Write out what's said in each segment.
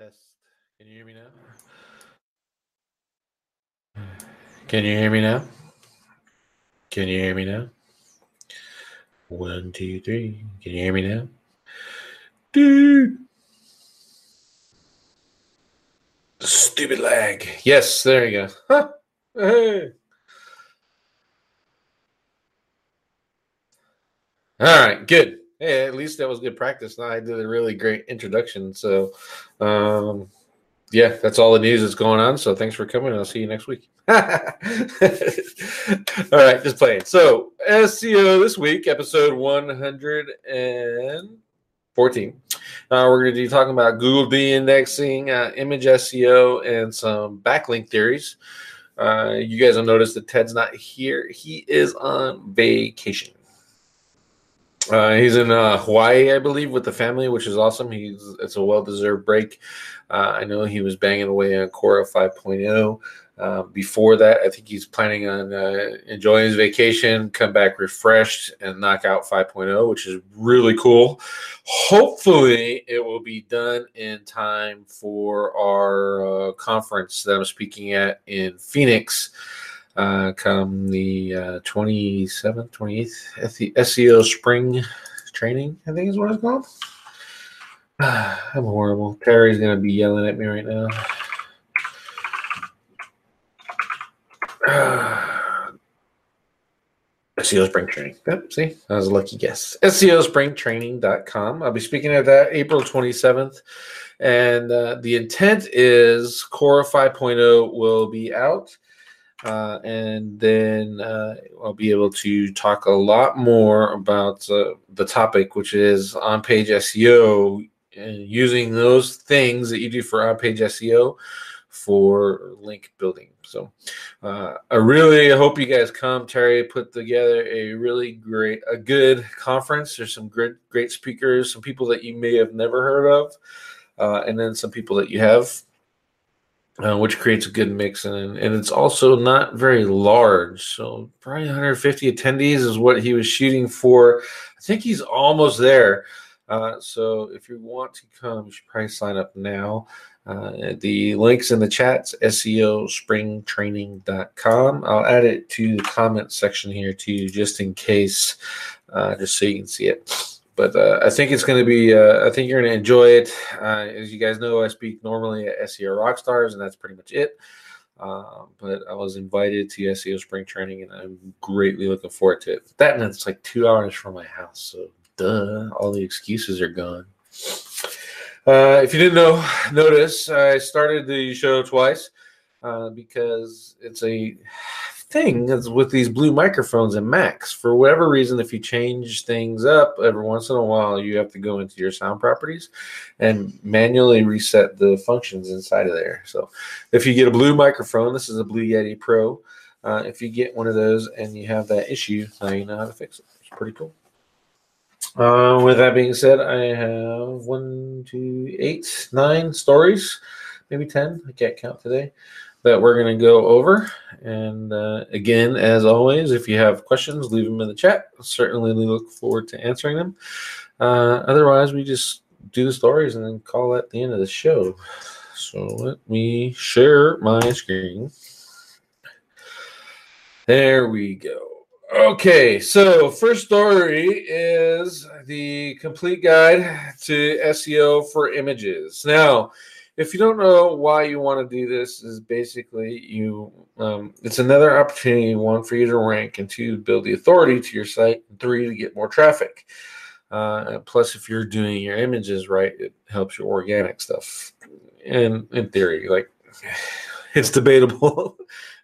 Test. Can you hear me now? Can you hear me now? Can you hear me now? 1, 2, 3. Can you hear me now? Dude. Stupid lag. Yes, there you go. Huh. Hey. All right, good. Hey, at least that was good practice. I did a really great introduction. So, yeah, that's all the news that's going on. So thanks for coming. I'll see you next week. All right, just playing. So SEO this week, episode 114. We're going to be talking about Google de-indexing, image SEO, and some backlink theories. You guys will notice that Ted's not here. He is on vacation. He's in Hawaii, I believe, with the family, which is awesome. It's a well-deserved break. I know he was banging away on Cora 5.0. Before that, I think he's planning on enjoying his vacation, come back refreshed, and knock out 5.0, which is really cool. Hopefully, it will be done in time for our conference that I'm speaking at in Phoenix. Come the 27th, 28th, SEO Spring Training, I think is what it's called. I'm horrible. Terry's going to be yelling at me right now. SEO Spring Training. Yep, see? That was a lucky guess. SEOspringtraining.com. I'll be speaking at that April 27th. And the intent is Cora 5.0 will be out. And then I'll be able to talk a lot more about the topic, which is on-page SEO and using those things that you do for on-page SEO for link building. So I really hope you guys come. Terry put together a really great, a good conference. There's some great speakers, some people that you may have never heard of, and then some people that you have. Which creates a good mix, and it's also not very large. So probably 150 attendees is what he was shooting for. I think he's almost there. So if you want to come, you should probably sign up now. The link's in the chats, SEOspringtraining.com. I'll add it to the comment section here too, just in case, just so you can see it. But I think it's going to be, I think you're going to enjoy it. As you guys know, I speak normally at SEO Rockstars, and that's pretty much it. But I was invited to SEO Spring Training, and I'm greatly looking forward to it. That, and it's like 2 hours from my house. So, duh, all the excuses are gone. If you didn't notice, I started the show twice because it's a thing is with these blue microphones and Macs. For whatever reason, if you change things up every once in a while, you have to go into your sound properties and manually reset the functions inside of there. So if you get a blue microphone, this is a Blue Yeti Pro. If you get one of those and you have that issue, now you know how to fix it. It's pretty cool. With that being said, I have 1, 2, 8, 9 stories, maybe 10. I can't count today. That we're going to go over. And again, as always, if you have questions, leave them in the chat. Certainly look forward to answering them. Otherwise, we just do the stories and then call at the end of the show. So let me share my screen. There we go. Okay, so first story is the complete guide to SEO for images. Now, if you don't know why you want to do this, is basically you. It's another opportunity, one, for you to rank, and two, to build the authority to your site, and three, to get more traffic. Plus, if you're doing your images right, it helps your organic stuff. And in theory, like it's debatable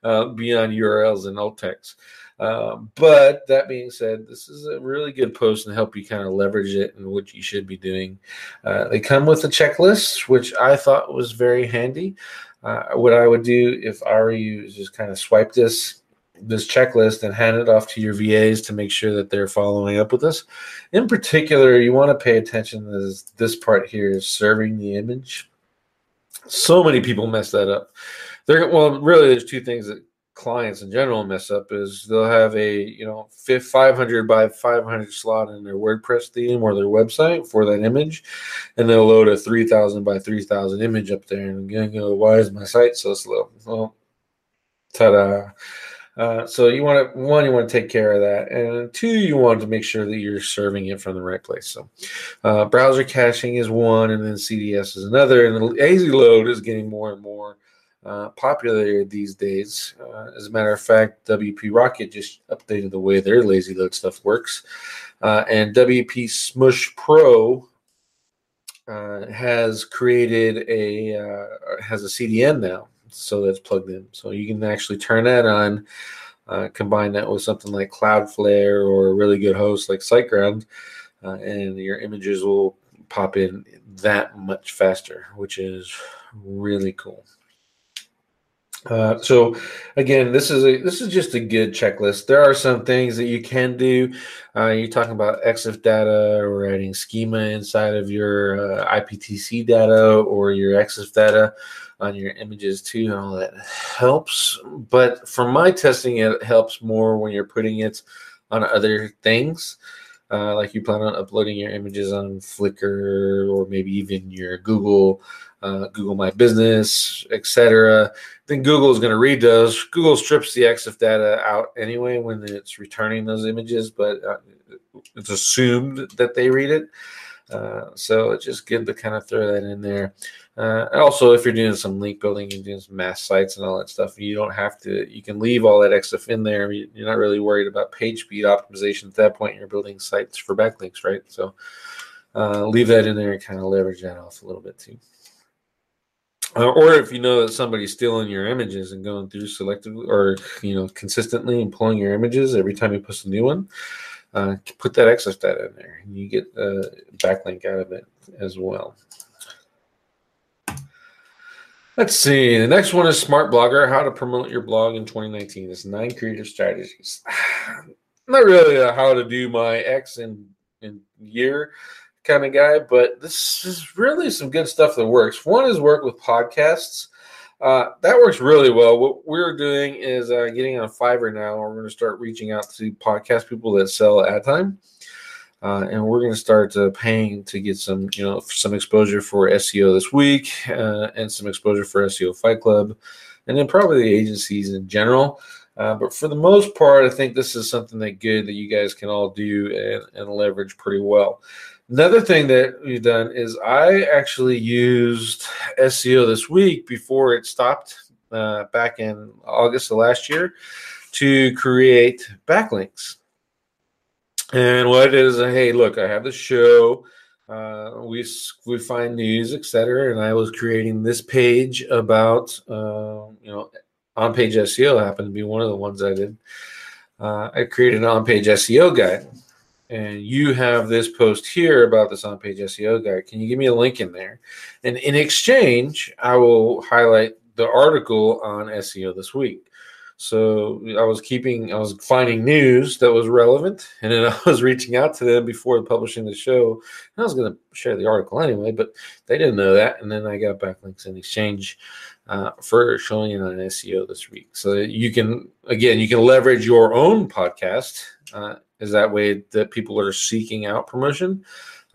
beyond URLs and alt text. But that being said, this is a really good post and help you kind of leverage it and what you should be doing. They come with a checklist, which I thought was very handy. What I would do if I were you is just kind of swipe this checklist and hand it off to your VAs to make sure that they're following up with this. In particular, you want to pay attention to this part here is serving the image. So many people mess that up. Really, there's two things that clients in general mess up is they'll have a, 500 by 500 slot in their WordPress theme or their website for that image, and they'll load a 3,000 by 3,000 image up there, and again, why is my site so slow? Well, ta-da. So you want to, one, you want to take care of that, and two, you want to make sure that you're serving it from the right place. So browser caching is one, and then CDS is another, and the AZ load is getting more and more popular these days. As a matter of fact, WP Rocket just updated the way their lazy load stuff works, and WP Smush Pro has created a has a CDN now. So that's plugged in. So you can actually turn that on, combine that with something like Cloudflare or a really good host like SiteGround, and your images will pop in that much faster, which is really cool. So again, this is just a good checklist. There are some things that you can do. You're talking about EXIF data or adding schema inside of your IPTC data or your EXIF data on your images too, and all that helps. But from my testing, it helps more when you're putting it on other things. Like you plan on uploading your images on Flickr or maybe even your Google My Business, etc. Then Google is going to read those. Google strips the EXIF data out anyway when it's returning those images, but it's assumed that they read it. So it's just good to kind of throw that in there. Also, if you're doing some link building and doing some mass sites and all that stuff, you don't have to, you can leave all that EXIF in there. You're not really worried about page speed optimization at that point. You're building sites for backlinks, right? So leave that in there and kind of leverage that off a little bit too. Or if you know that somebody's stealing your images and going through selectively or, consistently and pulling your images every time you post a new one, put that excess data in there, and you get a backlink out of it as well. Let's see. The next one is Smart Blogger, how to promote your blog in 2019. It's 9 creative strategies. Not really a how to do my X in year kind of guy, but this is really some good stuff that works. One is work with podcasts. That works really well. What we're doing is getting on Fiverr now. We're going to start reaching out to podcast people that sell ad time, and we're going to start paying to get some, some exposure for SEO This Week and some exposure for SEO Fight Club, and then probably the agencies in general. But for the most part, I think this is something that you guys can all do and leverage pretty well. Another thing that we've done is I actually used SEO This Week before it stopped back in August of last year to create backlinks. And what it is, hey, look, I have the show. We find news, etc. And I was creating this page about, on-page SEO happened to be one of the ones I did. I created an on-page SEO guide. And you have this post here about this on-page SEO guide. Can you give me a link in there? And in exchange, I will highlight the article on SEO This Week. So I was finding news that was relevant, and then I was reaching out to them before publishing the show. And I was going to share the article anyway, but they didn't know that. And then I got backlinks in exchange for showing it on SEO This Week. So you can, again, leverage your own podcast. Is that way that people are seeking out promotion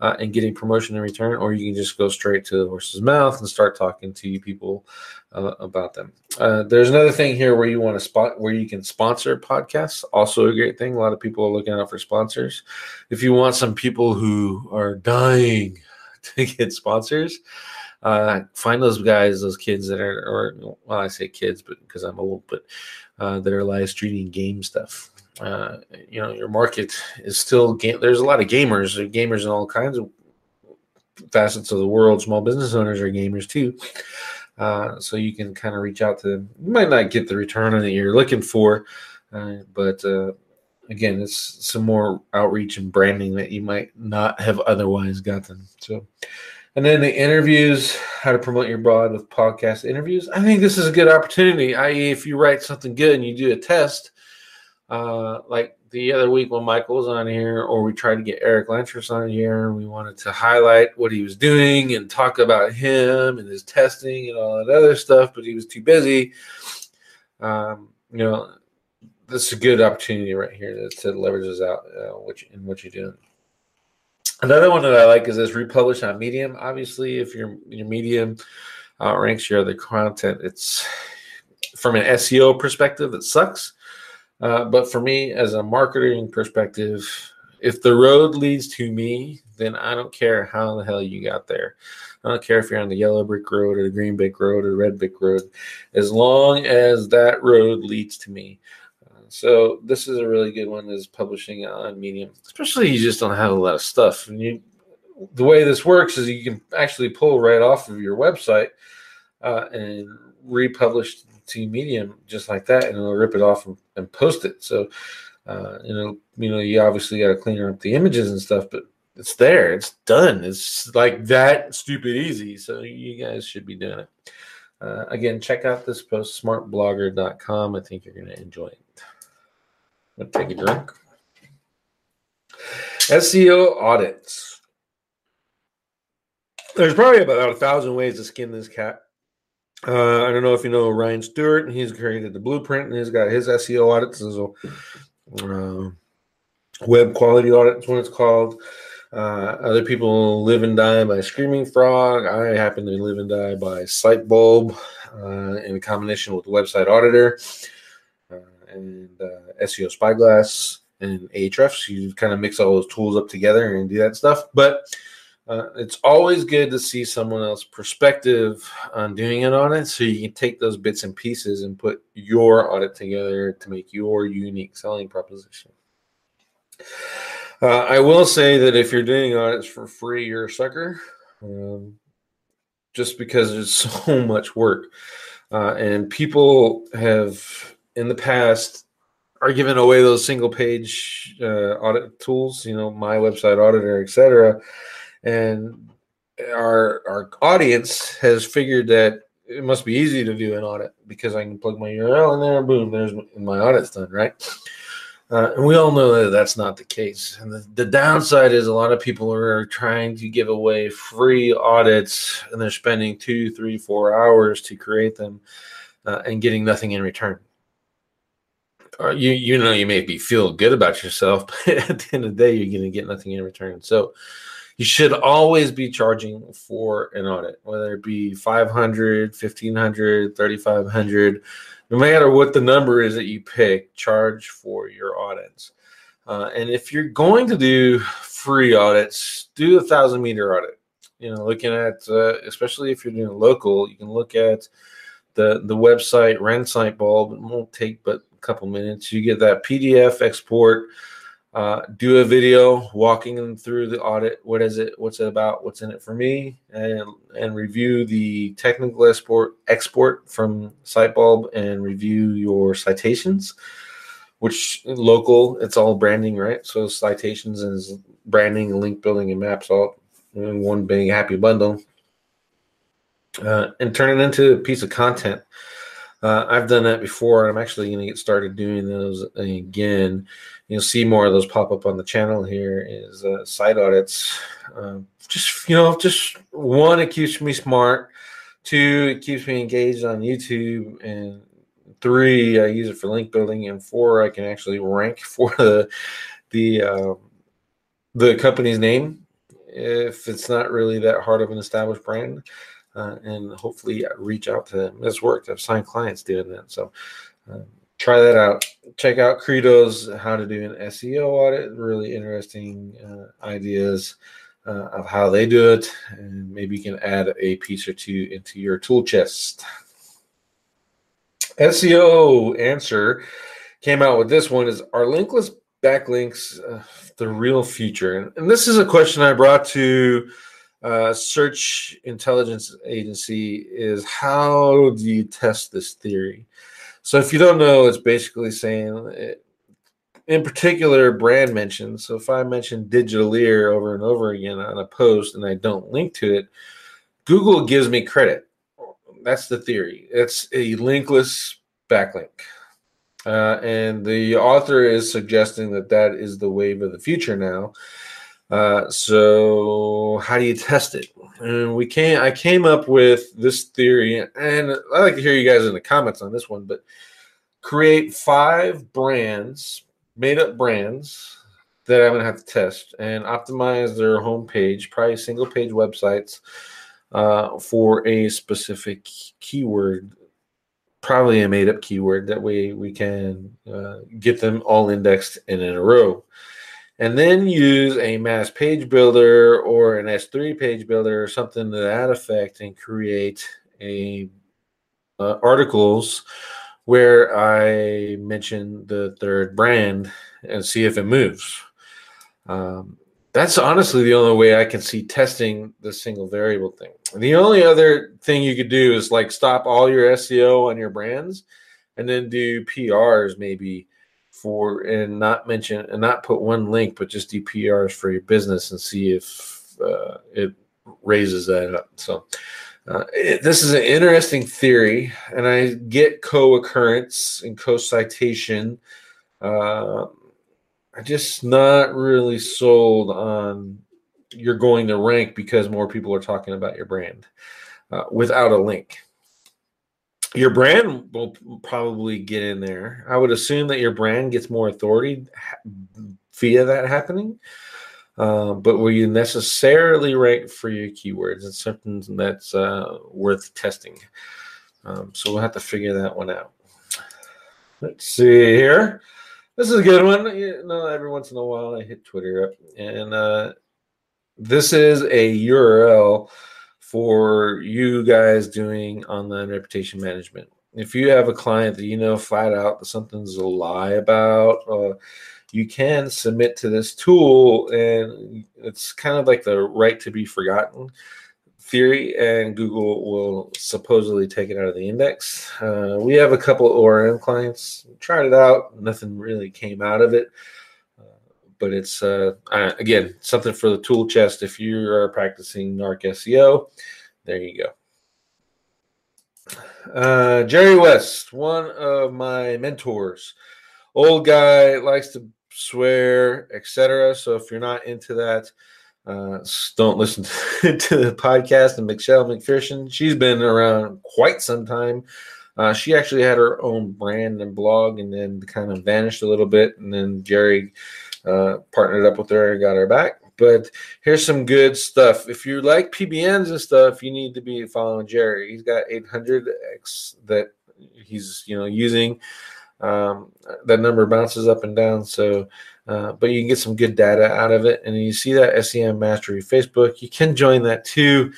and getting promotion in return, or you can just go straight to the horse's mouth and start talking to people about them. There's another thing here where you want to spot where you can sponsor podcasts. Also a great thing. A lot of people are looking out for sponsors. If you want some people who are dying to get sponsors, find those guys, those kids that are, or well, I say kids, but because I'm old, but that are live streaming game stuff. Your market is still game. There's a lot of gamers. There are gamers in all kinds of facets of the world. Small business owners are gamers too. So you can kind of reach out to them. You might not get the return that you're looking for, but again, it's some more outreach and branding that you might not have otherwise gotten. So, and then the interviews, how to promote your blog with podcast interviews. I think this is a good opportunity, i.e. if you write something good and you do a test, like the other week when Michael was on here, or we tried to get Eric Lentress on here, we wanted to highlight what he was doing and talk about him and his testing and all that other stuff, but he was too busy. you know, this is a good opportunity right here to leverage this out, in what you're doing. Another one that I like is this republish on Medium. Obviously, if your Medium ranks your other content, it's from an SEO perspective, it sucks. But for me, as a marketing perspective, if the road leads to me, then I don't care how the hell you got there. I don't care if you're on the yellow brick road or the green brick road or the red brick road, as long as that road leads to me. So this is a really good one, is publishing on Medium, especially if you just don't have a lot of stuff. And the way this works is you can actually pull right off of your website and republish to Medium just like that, and it'll rip it off and post it. So you obviously got to clean up the images and stuff, but it's there. It's done. It's like that stupid easy. So you guys should be doing it. Again, check out this post, smartblogger.com. I think you're going to enjoy it. I'm going to take a drink. SEO audits. There's probably about 1,000 ways to skin this cat. I don't know if you know Ryan Stewart, and he's created the Blueprint, and he's got his SEO audits. His web quality audit is what it's called. Other people live and die by Screaming Frog. I happen to live and die by Sitebulb in combination with the Website Auditor and SEO Spyglass and Ahrefs. You kind of mix all those tools up together and do that stuff. But it's always good to see someone else's perspective on doing an audit, so you can take those bits and pieces and put your audit together to make your unique selling proposition. I will say that if you're doing audits for free, you're a sucker, just because there's so much work. And people have, in the past, are giving away those single-page audit tools, My Website Auditor, etc. And our audience has figured that it must be easy to do an audit because I can plug my URL in there, boom, there's my audit's done, right? And we all know that that's not the case. And the downside is a lot of people are trying to give away free audits, and they're spending 2, 3, 4 hours to create them and getting nothing in return. Or you maybe feel good about yourself, but at the end of the day, you're going to get nothing in return. So you should always be charging for an audit, whether it be $500, $1,500, $3,500. No matter what the number is that you pick, charge for your audits. And if you're going to do free audits, do a 1,000-meter audit. Looking at, especially if you're doing local, you can look at the website, Sitebulb. It won't take but a couple minutes. You get that PDF export. Do a video walking them through the audit. What is it? What's it about? What's in it for me? And review the technical export from Sitebulb, and review your citations, which local, it's all branding, right? So citations is branding, link building, and maps all in one big happy bundle. And turn it into a piece of content. I've done that before. I'm actually going to get started doing those again. You'll see more of those pop up on the channel here, is site audits. Just one, it keeps me smart. 2, it keeps me engaged on YouTube. And 3, I use it for link building. And 4, I can actually rank for the company's name if it's not really that hard of an established brand. And hopefully reach out to them. It's worked. I've signed clients doing that. So try that out. Check out Credo's How to Do an SEO Audit. Really interesting ideas of how they do it. And maybe you can add a piece or two into your tool chest. SEO Answer came out with this one. Is our linkless backlinks the real future? And this is a question I brought to search intelligence agency, is how do you test this theory? So if you don't know, it's basically saying, in particular, brand mentions. So if I mention Digitaleer over and over again on a post and I don't link to it, Google gives me credit. That's the theory. It's a linkless backlink. And the author is suggesting that is the wave of the future now. So how do you test it? And I came up with this theory, and I'd like to hear you guys in the comments on this one, but create 5 brands, made up brands that I'm going to have to test and optimize their homepage, probably single page websites for a specific keyword, probably a made up keyword. That way we can get them all indexed and in a row. And then use a mass page builder or an S3 page builder or something to that effect and create a articles where I mention the third brand and see if it moves. That's honestly the only way I can see testing the single variable thing. And the only other thing you could do is like stop all your SEO on your brands and then do PRs maybe for, and not mention and not put one link, but just do PRs for your business and see if it raises that up. So this is an interesting theory, and I get co-occurrence and co-citation. I'm just not really sold on you're going to rank because more people are talking about your brand without a link. Your brand will probably get in there. I would assume that your brand gets more authority via that happening. But will you necessarily rank for your keywords? It's something that's worth testing. So we'll have to figure that one out. Let's see here. This is a good one. You know, every once in a while I hit Twitter up. And this is a URL for you guys doing online reputation management. If you have a client that you know flat out that something's a lie about, you can submit to this tool, and it's kind of like the right to be forgotten theory, and Google will supposedly take it out of the index. We have a couple of ORM clients, tried it out, nothing really came out of it, but it's, again, something for the tool chest. If you are practicing NARC SEO, there you go. Jerry West, one of my mentors, old guy, likes to swear, etc. So if you're not into that, don't listen to the podcast. And Michelle McPherson, she's been around quite some time. She actually had her own brand and blog, and then kind of vanished a little bit. And then Jerry partnered up with her and got her back. But here's some good stuff. If you like PBNs and stuff, you need to be following Jerry. He's got 800x that he's using. That number bounces up and down, so but you can get some good data out of it. And you see that SEM Mastery Facebook, you can join that too.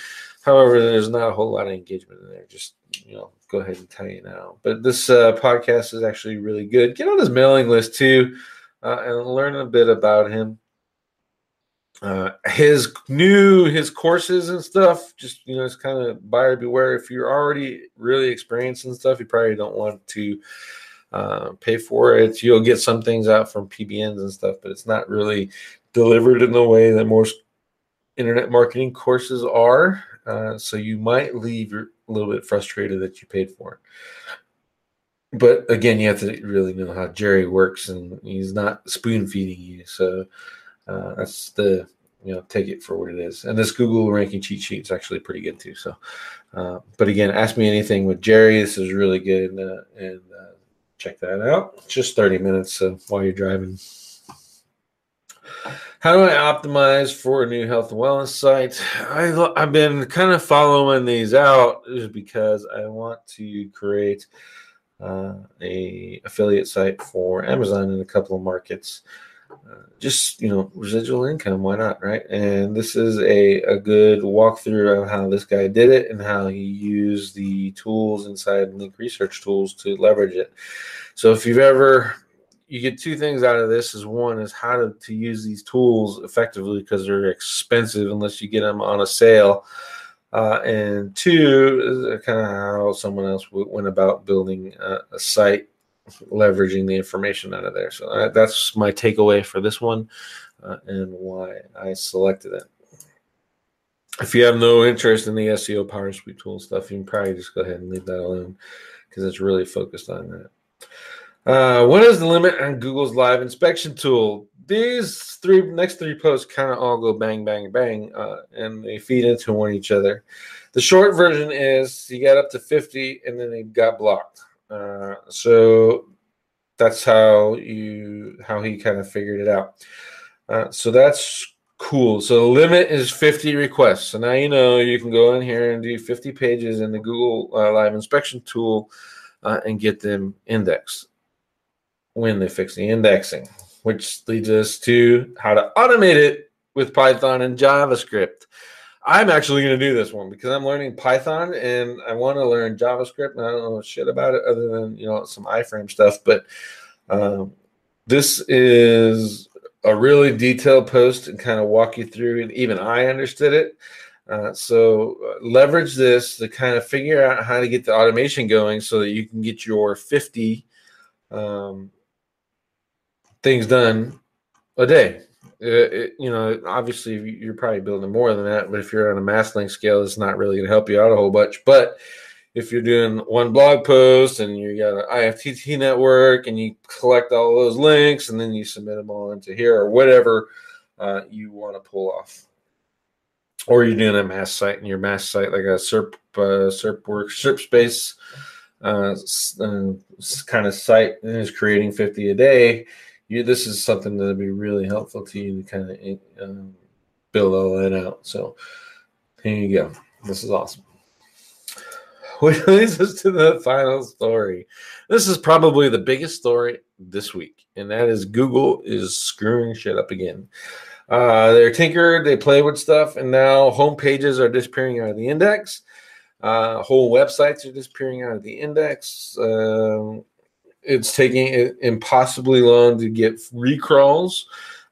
However, there's not a whole lot of engagement in there. Just go ahead and tell you now. But this podcast is actually really good. Get on his mailing list too, and learn a bit about him. His courses and stuff, just it's kind of buyer beware. If you're already really experienced in stuff, you probably don't want to pay for it. You'll get some things out from PBNs and stuff, but it's not really delivered in the way that most internet marketing courses are. So you might leave a little bit frustrated that you paid for it. But again, you have to really know how Jerry works, and he's not spoon feeding you. So that's the take it for what it is. And this Google ranking cheat sheet is actually pretty good too. So, but again, ask me anything with Jerry. This is really good, and check that out. Just 30 minutes while you're driving. How do I optimize for a new health and wellness site? I've been kind of following these out because I want to create a affiliate site for Amazon in a couple of markets. Just residual income, why not, right? And this is a good walkthrough of how this guy did it and how he used the tools inside Link Research Tools to leverage it. So if you've ever, you get two things out of this. Is one is how to use these tools effectively, because they're expensive unless you get them on a sale, and two is kind of how someone else went about building a site, leveraging the information out of there. So that's my takeaway for this one, and why I selected it. If you have no interest in the SEO Power Suite tool stuff, you can probably just go ahead and leave that alone, because it's really focused on that. What is the limit on Google's live inspection tool? These next three posts kind of all go bang, bang, bang, and they feed into one each other. The short version is he got up to 50 and then he got blocked. So that's how he kind of figured it out. So that's cool. So the limit is 50 requests. So now you know you can go in here and do 50 pages in the Google Live Inspection tool and get them indexed when they fix the indexing, which leads us to how to automate it with Python and JavaScript. I'm actually going to do this one because I'm learning Python and I want to learn JavaScript, and I don't know shit about it other than, you know, some iframe stuff. But this is a really detailed post and kind of walk you through it. Even I understood it. So leverage this to kind of figure out how to get the automation going so that you can get your 50 things done a day. You know, obviously you're probably building more than that, but if you're on a mass length scale, it's not really going to help you out a whole bunch. But if you're doing one blog post and you got an IFTTT network and you collect all those links and then you submit them all into here or whatever you want to pull off, or you're doing a mass site, and your mass site like a SERP space kind of site and is creating 50 a day. This is something that would be really helpful to you to kind of build all that out. So here you go. This is awesome. Which leads us to the final story. This is probably the biggest story this week, and that is Google is screwing shit up again. They're tinkered, they play with stuff, and now home pages are disappearing out of the index. Whole websites are disappearing out of the index. It's taking it impossibly long to get recrawls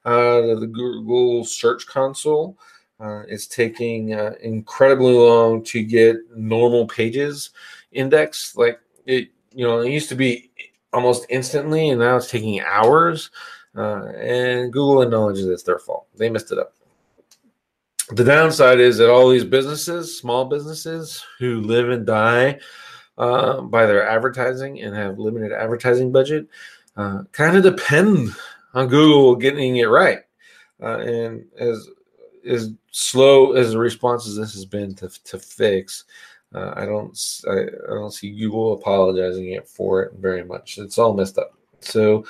out of the Google Search Console. It's taking incredibly long to get normal pages indexed. Like it used to be almost instantly, and now it's taking hours. And Google acknowledges it's their fault. They messed it up. The downside is that all these businesses, small businesses, who live and die by their advertising and have limited advertising budget, kind of depend on Google getting it right. And as slow as the response as this has been to fix, I don't see Google apologizing for it very much. It's all messed up. So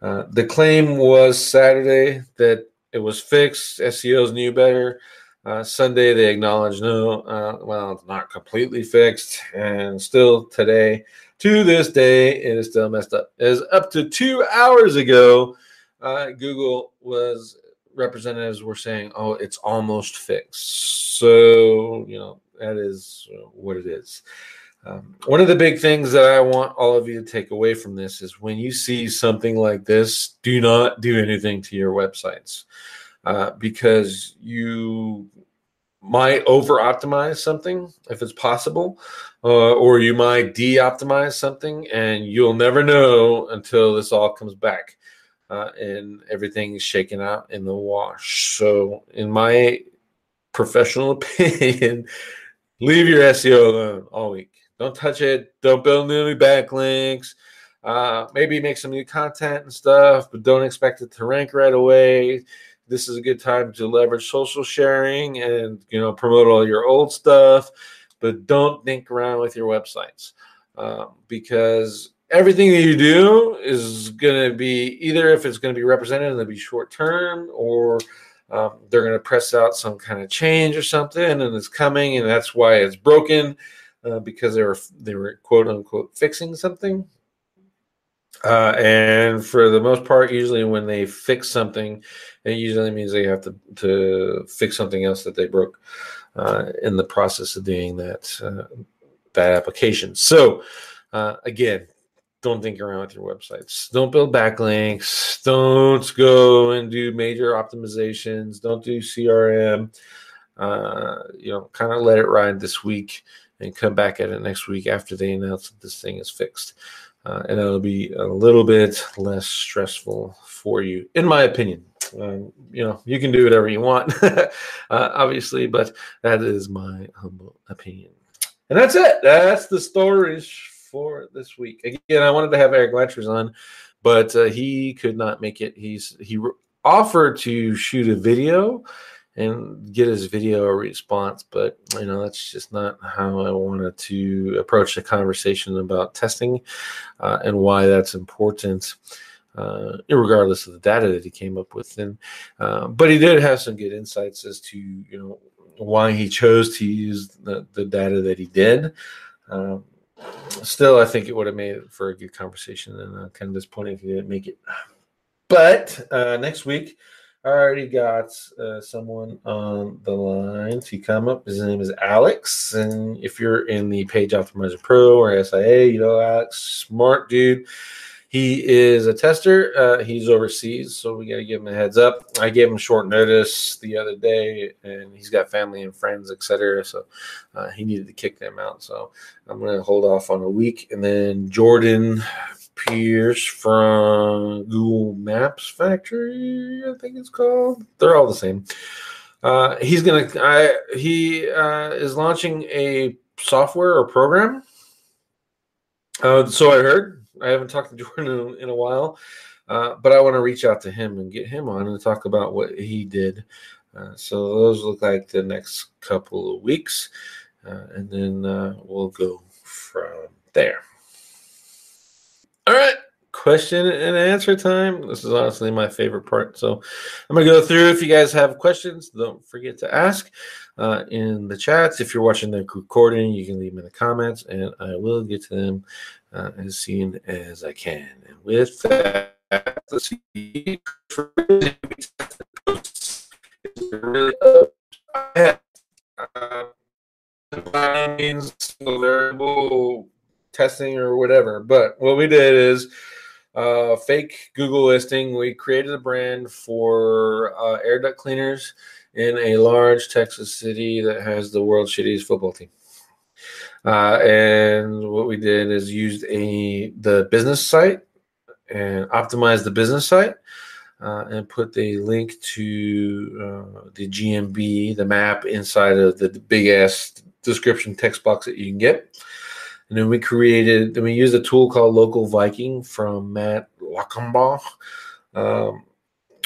the claim was Saturday that it was fixed. SEOs knew better. Sunday, they acknowledged, no, it's not completely fixed. And still today, to this day, it is still messed up. As up to 2 hours ago, Google representatives were saying, oh, it's almost fixed. So, that is what it is. One of the big things that I want all of you to take away from this is when you see something like this, do not do anything to your websites. Because you might over-optimize something if it's possible, or you might de-optimize something, and you'll never know until this all comes back and everything is shaken out in the wash. So in my professional opinion, leave your SEO alone all week. Don't touch it. Don't build new backlinks. Maybe make some new content and stuff, but don't expect it to rank right away. This is a good time to leverage social sharing and, promote all your old stuff, but don't dink around with your websites because everything that you do is going to be either if it's going to be represented, it'll be short term, or they're going to press out some kind of change or something, and it's coming, and that's why it's broken because they were quote unquote fixing something. And for the most part, usually when they fix something, it usually means they have to fix something else that they broke in the process of doing that application. So, again, don't think around with your websites. Don't build backlinks. Don't go and do major optimizations. Don't do CRM. Kind of let it ride this week and come back at it next week after they announce that this thing is fixed. And it'll be a little bit less stressful for you, in my opinion. You can do whatever you want, obviously, but that is my humble opinion. And that's it. That's the stories for this week. Again, I wanted to have Eric Lentress on, but he could not make it. He offered to shoot a video, and get his video a response. But, you know, that's just not how I wanted to approach the conversation about testing and why that's important, regardless of the data that he came up with. And but he did have some good insights as to, you know, why he chose to use the data that he did. Still, I think it would have made it for a good conversation, and kind of disappointing if he didn't make it. But next week, I already got someone on the line to come up. His name is Alex, and if you're in the Page Optimizer Pro or SIA, you know Alex, smart dude. He is a tester. He's overseas, so we got to give him a heads up. I gave him short notice the other day, and he's got family and friends, etc. So he needed to kick them out. So I'm going to hold off on a week. And then Jordan Pierce from Google Maps Factory, I think it's called. They're all the same. He's going to – he is launching a software or program. So I heard. I haven't talked to Jordan in a while, but I want to reach out to him and get him on and talk about what he did. So those look like the next couple of weeks, and then we'll go from there. All right, question and answer time. This is honestly my favorite part. So I'm going to go through. If you guys have questions, don't forget to ask in the chats. If you're watching the recording, you can leave them in the comments, and I will get to them as soon as I can. And with that, let's see. Testing or whatever. But what we did is fake Google listing. We created a brand for air duct cleaners in a large Texas city that has the world's shittiest football team. And what we did is used the business site and optimized the business site and put the link to the GMB, the map, inside of the big-ass description text box that you can get. And then we used a tool called Local Viking from Matt Lockenbaugh,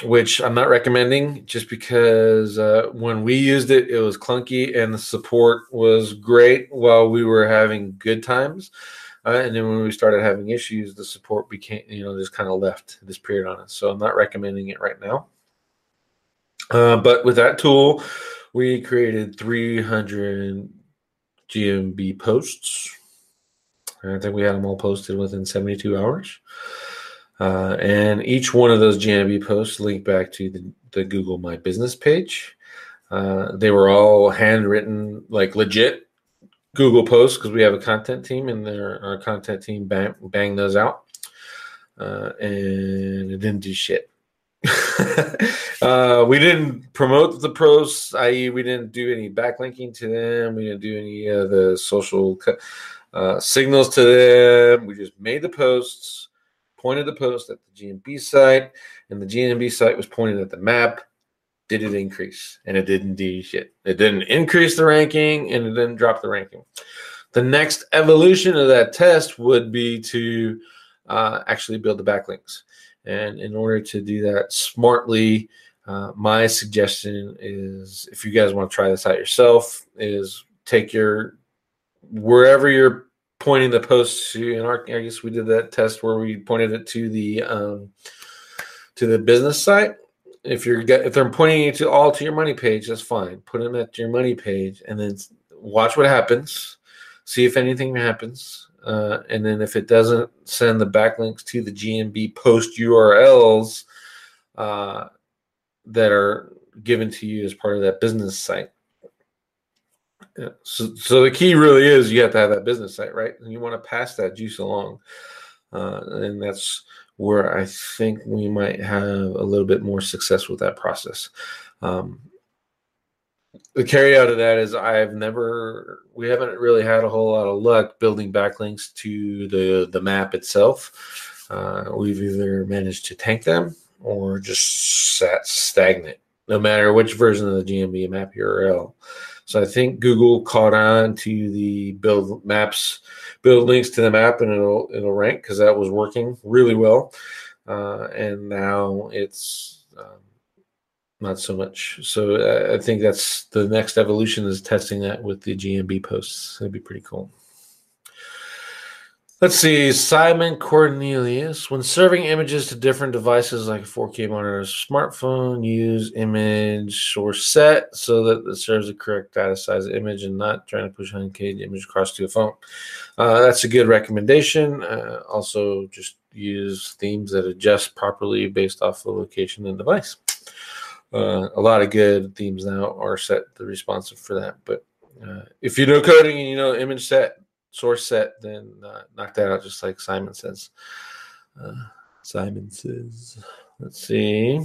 which I'm not recommending just because when we used it, it was clunky and the support was great while we were having good times. And then when we started having issues, the support became, you know, just kind of left, disappeared on us. So I'm not recommending it right now. But with that tool, we created 300 GMB posts. I think we had them all posted within 72 hours. And each one of those GMB posts link back to the Google My Business page. They were all handwritten, like legit Google posts, because we have a content team, and our content team bang those out. And it didn't do shit. We didn't promote the posts, i.e. we didn't do any backlinking to them. We didn't do any of the social signals to them. We just made the posts. Pointed the post at the GMB site, and the GMB site was pointed at the map. Did it increase? And it didn't do shit. It didn't increase the ranking, and it didn't drop the ranking. The next evolution of that test would be to actually build the backlinks. And in order to do that smartly, my suggestion is, if you guys want to try this out yourself, is take wherever you're pointing the post to, and I guess we did that test where we pointed it to the business site. If they're pointing you to your money page, that's fine. Put them at your money page, and then watch what happens. See if anything happens, and then if it doesn't, send the backlinks to the GMB post URLs that are given to you as part of that business site. Yeah. So the key really is you have to have that business site, right? And you want to pass that juice along. And that's where I think we might have a little bit more success with that process. The carry out of that is we haven't really had a whole lot of luck building backlinks to the map itself. We've either managed to tank them or just sat stagnant, no matter which version of the GMB map URL. So I think Google caught on to the build links to the map, and it'll rank, because that was working really well. And now it's Not so much. So I think that's the next evolution, is testing that with the GMB posts. That'd be pretty cool. Let's see. Simon Cornelius. When serving images to different devices like a 4K monitor or smartphone, use image source set so that it serves the correct data size image and not trying to push 100K image across to a phone. That's a good recommendation. Also, just use themes that adjust properly based off the location and device. A lot of good themes now are set the responsive for that. But if you know coding and you know image set, source set, then knock that out, just like Simon says. Let's see.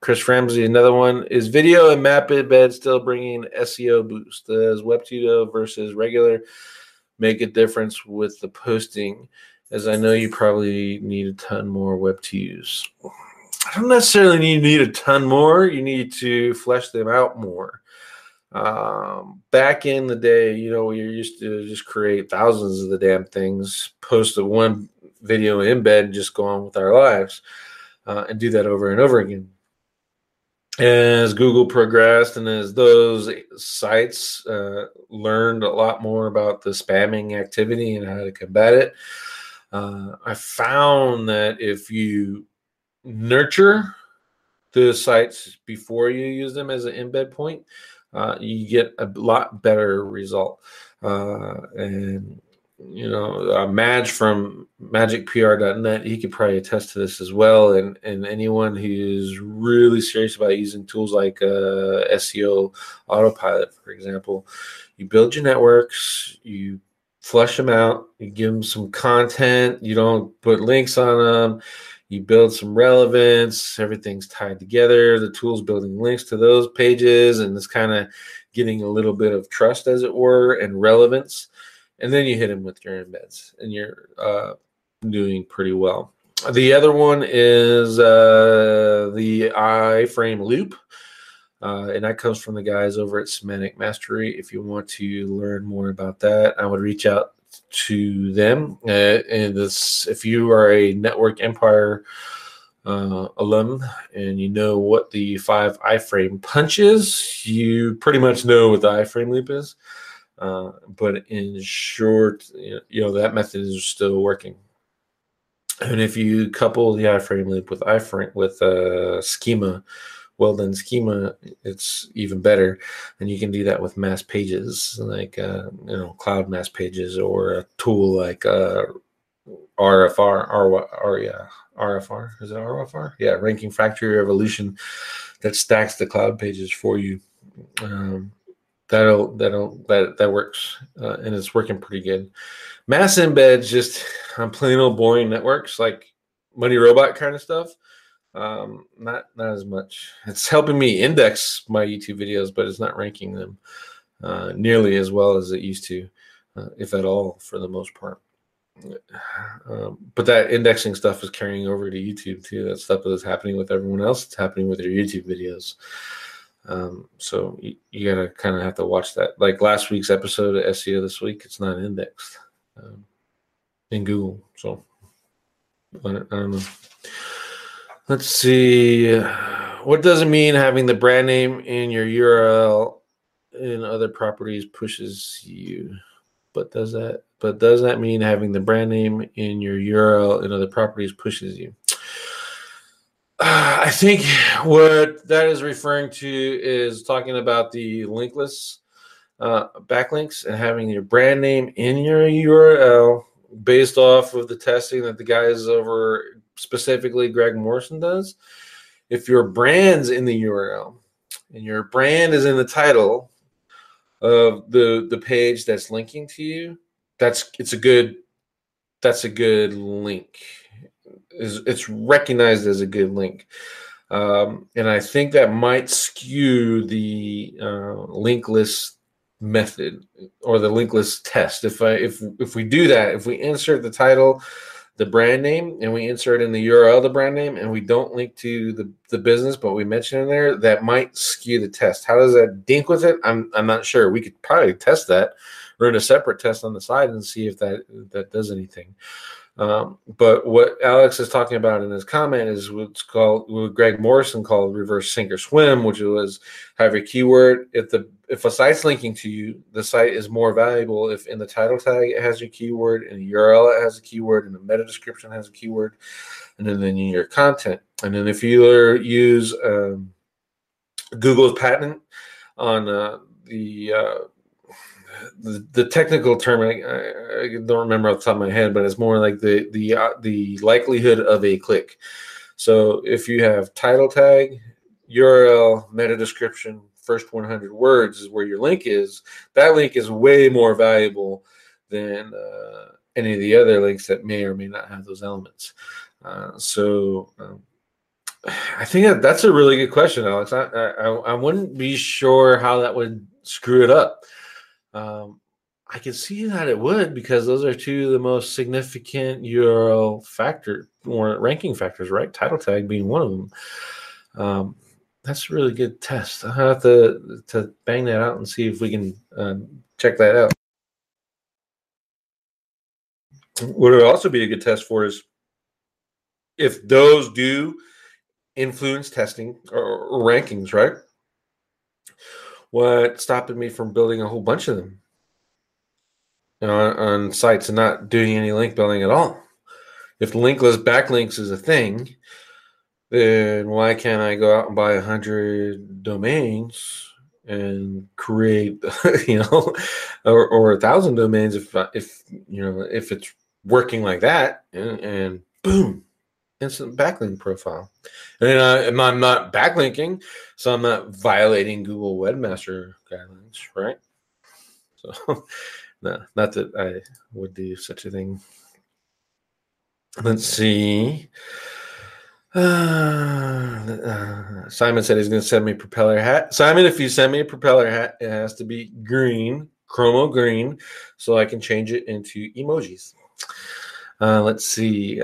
Chris Ramsey, another one. Is video and Mapbed still bringing SEO boost? Does Webtuto versus regular make a difference with the posting? As I know, you probably need a ton more Webtutos. I don't necessarily need a ton more. You need to flesh them out more. Back in the day, you know, you used to just create thousands of the damn things, post the one video embed, and just go on with our lives and do that over and over again. As Google progressed and as those sites learned a lot more about the spamming activity and how to combat it, I found that if you nurture the sites before you use them as an embed point, you get a lot better result. And you know, Madge from magicpr.net, he could probably attest to this as well. And anyone who's really serious about using tools like SEO Autopilot, for example, you build your networks, you flush them out, you give them some content, you don't put links on them. You build some relevance, everything's tied together, the tool's building links to those pages, and it's kind of getting a little bit of trust, as it were, and relevance. And then you hit them with your embeds, and you're doing pretty well. The other one is the iframe loop, and that comes from the guys over at Semantic Mastery. If you want to learn more about that, I would reach out to them, and this, if you are a Network Empire alum and you know what the 5 iframe punch is, you pretty much know what the iframe loop is. But in short, you know, that method is still working. And if you couple the iframe loop with schema, well done schema, it's even better. And you can do that with mass pages, like you know, cloud mass pages, or a tool like RFR. Is it RFR? Yeah, Ranking Factory Revolution, that stacks the cloud pages for you. That works, and it's working pretty good. Mass embeds just on plain old boring networks like Money Robot kind of stuff. Not as much. It's helping me index my YouTube videos, but it's not ranking them nearly as well as it used to, if at all, for the most part. But that indexing stuff is carrying over to YouTube too. That stuff that's happening with everyone else, it's happening with your YouTube videos. So you gotta kind of have to watch that. Like last week's episode of SEO This Week, it's not indexed in Google. So I don't know. Let's see. What does it mean having the brand name in your URL in other properties pushes you? But does that mean having the brand name in your URL in other properties pushes you? I think what that is referring to is talking about the link lists, backlinks, and having your brand name in your URL based off of the testing that the guys over, specifically Greg Morrison, does. If your brand's in the URL and your brand is in the title of the page that's linking to you, that's a good link. It's recognized as a good link. And I think that might skew the link list method or the link list test. If we do that, if we insert the title, the brand name, and we insert in the URL the brand name, and we don't link to the business, but we mention in there, that might skew the test. How does that dink with it? I'm not sure. We could probably test that, run a separate test on the side, and see if that does anything. But what Alex is talking about in his comment is what's called, what Greg Morrison called reverse sink or swim, which was have your keyword. If a site's linking to you, the site is more valuable if in the title tag it has your keyword, in the URL it has a keyword, in the meta description it has a keyword, and then in your content. And then if you use Google's patent on the technical term, I don't remember off the top of my head, but it's more like the likelihood of a click. So if you have title tag, URL, meta description, first 100 words is where your link is, that link is way more valuable than any of the other links that may or may not have those elements. I think that's a really good question, Alex. I wouldn't be sure how that would screw it up. I can see that it would, because those are two of the most significant URL ranking factors, right? Title tag being one of them. That's a really good test. I'll have to bang that out and see if we can check that out. What would also be a good test for is if those do influence testing or rankings, right? What stopped me from building a whole bunch of them on sites and not doing any link building at all? If linkless backlinks is a thing, then why can't I go out and buy 100 domains and create, or 1,000 domains if it's working like that, and boom, instant backlink profile. And I'm not backlinking, so I'm not violating Google Webmaster guidelines, right? So, no, not that I would do such a thing. Let's see. Simon said he's going to send me a propeller hat. Simon, if you send me a propeller hat, it has to be green, chromo green, so I can change it into emojis. Let's see.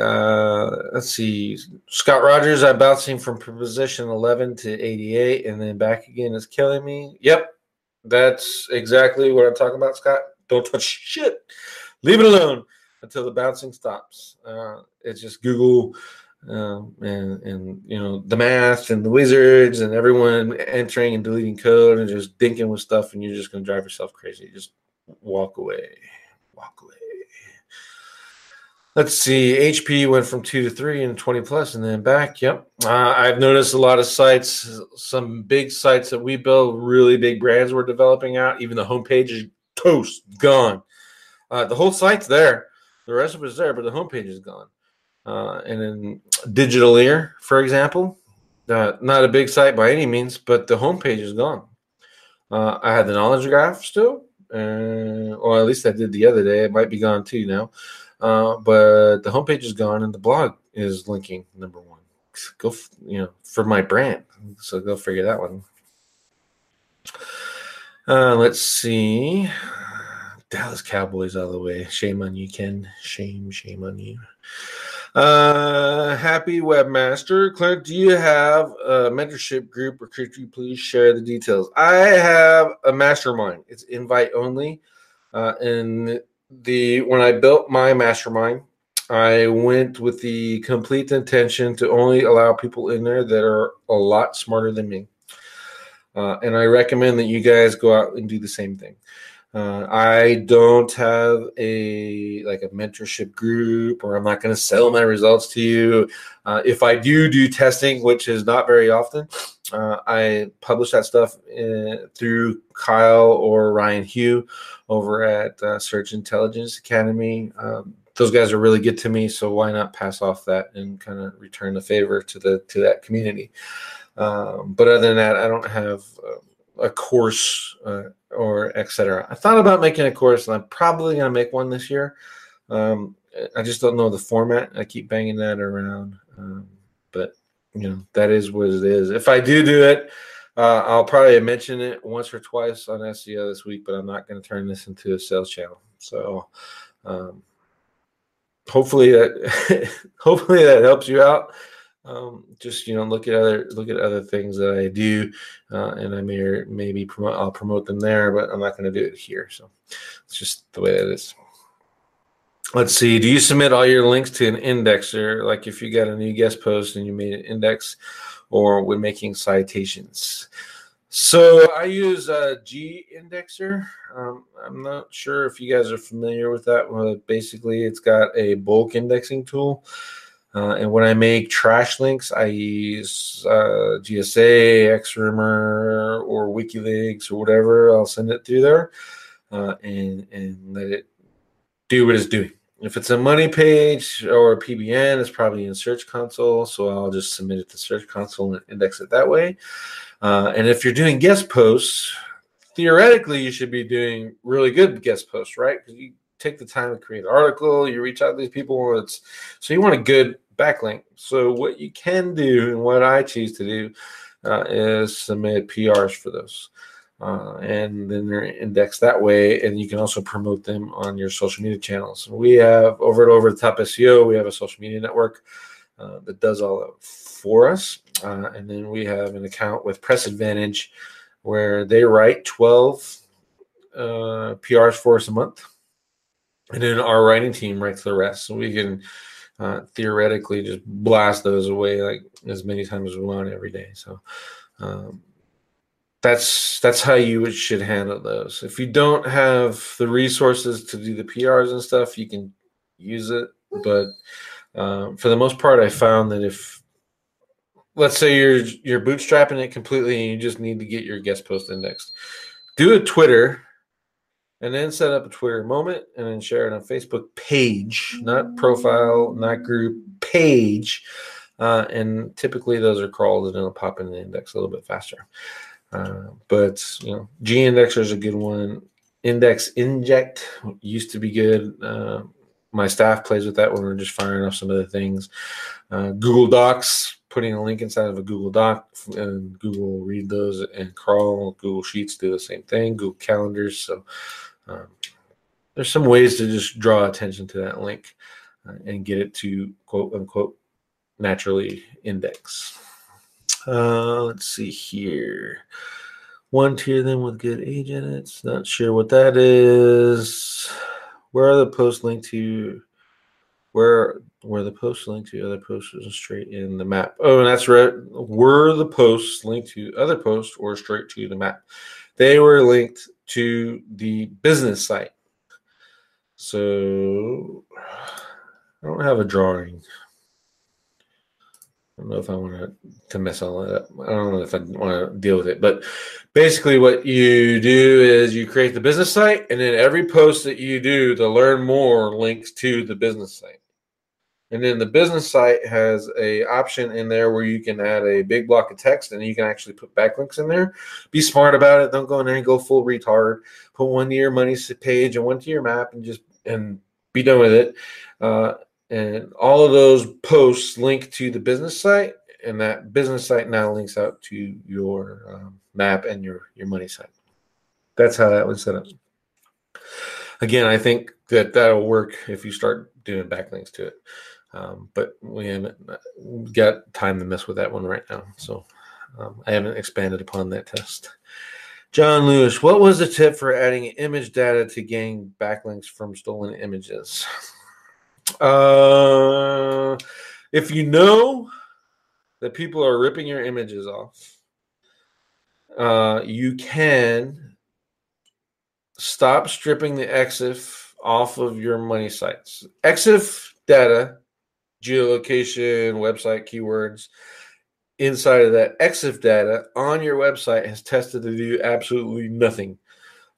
Scott Rogers, I'm bouncing from position 11 to 88 and then back again. It's killing me. Yep. That's exactly what I'm talking about, Scott. Don't touch shit. Leave it alone until the bouncing stops. It's just Google and the math and the wizards and everyone entering and deleting code and just dinking with stuff, and you're just going to drive yourself crazy. Just walk away. Let's see. HP went from 2 to 3 and 20 plus and then back. Yep. I've noticed a lot of sites, some big sites that we build, really big brands we're developing out. Even the homepage is toast, gone. The whole site's there. The rest of it is there, but the homepage is gone. And then Digital Ear, for example, not a big site by any means, but the homepage is gone. I had the knowledge graph still, or at least I did the other day. It might be gone too now. But the homepage is gone and the blog is linking number one. For my brand. So go figure that one. Let's see. Dallas Cowboys all the way. Shame on you, Ken. Shame on you. Happy Webmaster. Clint, do you have a mentorship group, or could you please share the details? I have a mastermind. It's invite only. When I built my mastermind, I went with the complete intention to only allow people in there that are a lot smarter than me. And I recommend that you guys go out and do the same thing. I don't have a mentorship group, or I'm not going to sell my results to you. If I do testing, which is not very often, I publish that stuff through Kyle or Ryan Hugh over at Search Intelligence Academy. Those guys are really good to me, so why not pass off that and kind of return the favor to that community? But other than that, I don't have a course or et cetera. I thought about making a course, and I'm probably going to make one this year. I just don't know the format. I keep banging that around, but that is what it is. If I do it, I'll probably mention it once or twice on SEO this week, but I'm not going to turn this into a sales channel. So hopefully that helps you out. Just look at other things that I do, and I I'll promote them there, but I'm not going to do it here. So it's just the way that it is. Let's see. Do you submit all your links to an indexer? Like if you got a new guest post and you made an index, or when making citations? So I use G-Indexer. I'm not sure if you guys are familiar with that. Well, basically, it's got a bulk indexing tool. And when I make trash links, I use GSA, XRimmer, or WikiLeaks, or whatever. I'll send it through there and let it do what it's doing. If it's a money page or a PBN, it's probably in Search Console, so I'll just submit it to Search Console and index it that way. And if you're doing guest posts, theoretically, you should be doing really good guest posts, right? Because you take the time to create an article, you reach out to these people, so you want a good backlink. So what you can do, and what I choose to do, is submit PRs for those. And then they're indexed that way, and you can also promote them on your social media channels. We have, over at Over the Top SEO, we have a social media network that does all that for us. And then we have an account with Press Advantage where they write 12 PRs for us a month, and then our writing team writes the rest. So we can theoretically just blast those away like as many times as we want every day. So That's how you should handle those. If you don't have the resources to do the PRs and stuff, you can use it. But for the most part, I found that if, let's say you're bootstrapping it completely and you just need to get your guest post indexed, do a Twitter and then set up a Twitter moment and then share it on Facebook page, not profile, not group, page. And typically those are crawled and it'll pop in the index a little bit faster. But you know, G-Indexer is a good one. Index Inject used to be good. My staff plays with that when we're just firing off some of the things. Google Docs, putting a link inside of a Google Doc, and Google will read those and crawl. Google Sheets do the same thing. Google Calendars. So there's some ways to just draw attention to that link and get it to quote unquote naturally index. Let's see here. One tier them with good age edits. Not sure what that is. Where are the posts linked to? Where are the posts linked to other posts straight in the map? Oh, and that's right. Were the posts linked to other posts or straight to the map? They were linked to the business site. So I don't have a drawing. I don't know if I want to mess all that up. I don't know if I want to deal with it. But basically what you do is you create the business site, and then every post that you do to learn more links to the business site. And then the business site has a option in there where you can add a big block of text, and you can actually put backlinks in there. Be smart about it. Don't go in there and go full retard. Put one to your money page and one to your map and just and be done with it. And all of those posts link to the business site, and that business site now links out to your map and your money site. That's how that was set up. Again, I think that that'll work if you start doing backlinks to it. But we haven't got time to mess with that one right now. So I haven't expanded upon that test. John Lewis, what was the tip for adding image data to gain backlinks from stolen images? If you know that people are ripping your images off, you can stop stripping the EXIF off of your money sites. EXIF data, geolocation, website keywords, inside of that EXIF data on your website has tested to do absolutely nothing.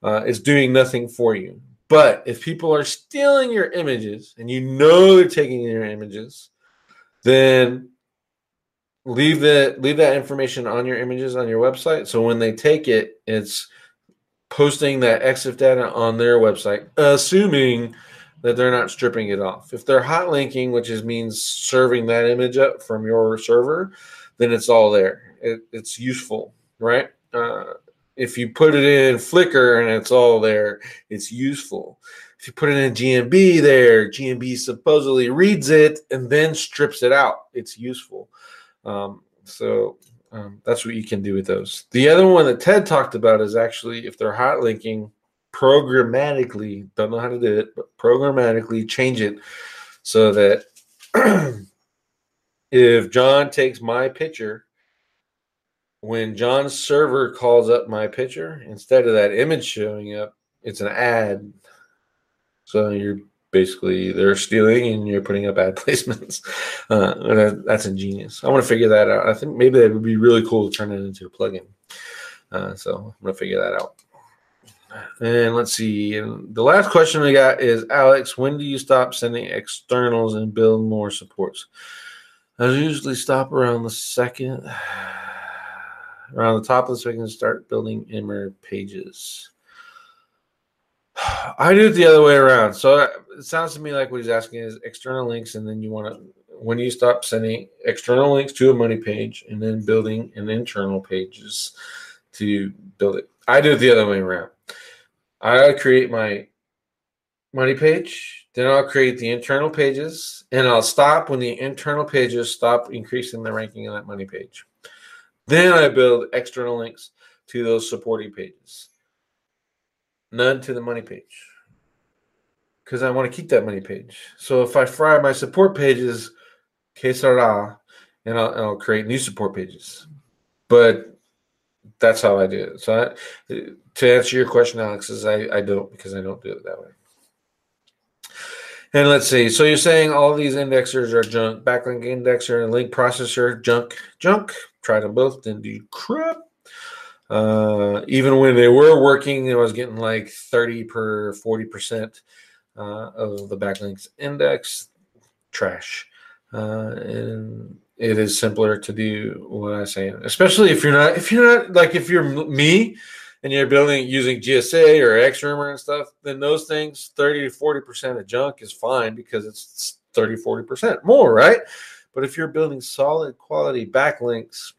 It's doing nothing for you. But if people are stealing your images and you know they're taking your images, then leave that information on your images on your website. So when they take it, it's posting that EXIF data on their website, assuming that they're not stripping it off. If they're hot linking, which is means serving that image up from your server, then it's all there. It's useful, right? If you put it in Flickr and it's all there, it's useful. If you put it in GMB there, GMB supposedly reads it and then strips it out. It's useful. That's what you can do with those. The other one that Ted talked about is actually if they're hot linking, programmatically, don't know how to do it, but programmatically change it so that if John takes my picture, when John's server calls up my picture, instead of that image showing up, it's an ad. So you're basically, they're stealing and you're putting up ad placements. That's ingenious. I want to figure that out. I think maybe that would be really cool to turn it into a plugin. So I'm going to figure that out. And let's see. And the last question we got is, Alex, when do you stop sending externals and build more supports? I usually stop around the second. Around the top of the second, start building immer pages. I do it the other way around. So it sounds to me like what he's asking is external links, and then you want to, when you stop sending external links to a money page and then building an internal pages to build it. I do it the other way around. I create my money page, then I'll create the internal pages, and I'll stop when the internal pages stop increasing the ranking of that money page. Then I build external links to those supporting pages. None to the money page, because I want to keep that money page. So if I fry my support pages, que sera, and I'll create new support pages. But that's how I do it. So to answer your question, Alex, is I don't, because I don't do it that way. And let's see. So you're saying all these indexers are junk. Backlink indexer and link processor, junk. Tried them both, didn't do crap. Even when they were working, I was getting like 30 per 40% of the backlinks index. Trash. And it is simpler to do what I say, especially if you're not like, if you're me and you're building using GSA or XRumor and stuff, then those things, 30 to 40% of junk is fine because it's 30, 40% more, right? But if you're building solid quality backlinks,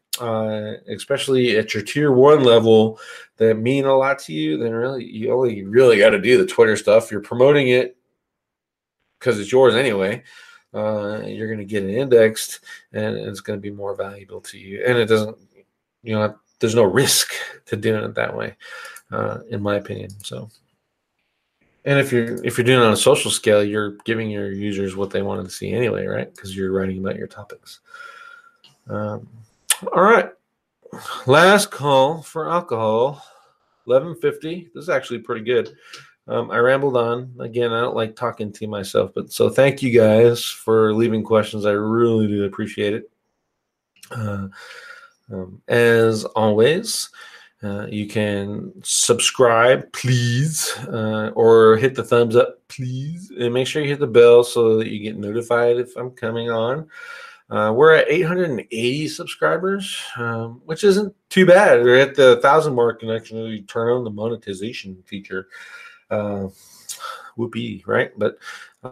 especially at your tier one level that mean a lot to you, then really you only really got to do the Twitter stuff. You're promoting it because it's yours anyway. You're going to get it indexed, and it's going to be more valuable to you. And it doesn't, you know, there's no risk to doing it that way, in my opinion. So, and if you're doing it on a social scale, you're giving your users what they wanted to see anyway, right? Because you're writing about your topics. All right, last call for alcohol, 11:50. This is actually pretty good. I rambled on again. I don't like talking to myself, but so thank you guys for leaving questions. I really do appreciate it. As always, you can subscribe, please, or hit the thumbs up, please, and make sure you hit the bell so that you get notified if I'm coming on. We're at 880 subscribers, which isn't too bad. We're at the 1,000 mark and actually turn on the monetization feature. Whoopee, right? But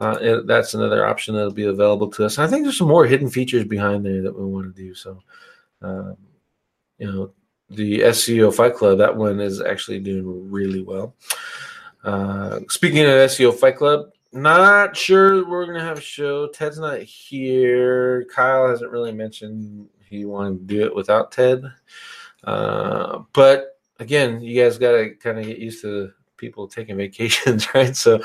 that's another option that'll be available to us. I think there's some more hidden features behind there that we want to do. So, you know, the SEO Fight Club, that one is actually doing really well. Speaking of SEO Fight Club, not sure we're going to have a show. Ted's not here. Kyle hasn't really mentioned he wanted to do it without Ted. But, again, you guys got to kind of get used to people taking vacations, right? So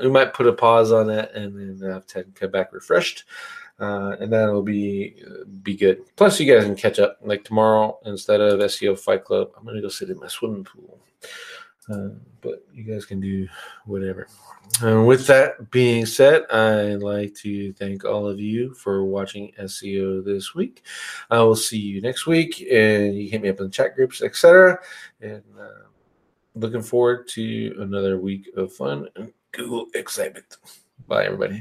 we might put a pause on that and then have Ted come back refreshed. And that'll be good. Plus, you guys can catch up. Like tomorrow, instead of SEO Fight Club, I'm going to go sit in my swimming pool. But you guys can do whatever. And with that being said, I'd like to thank all of you for watching SEO this week. I will see you next week, and you hit me up in the chat groups, etc. And looking forward to another week of fun and Google excitement. Bye, everybody.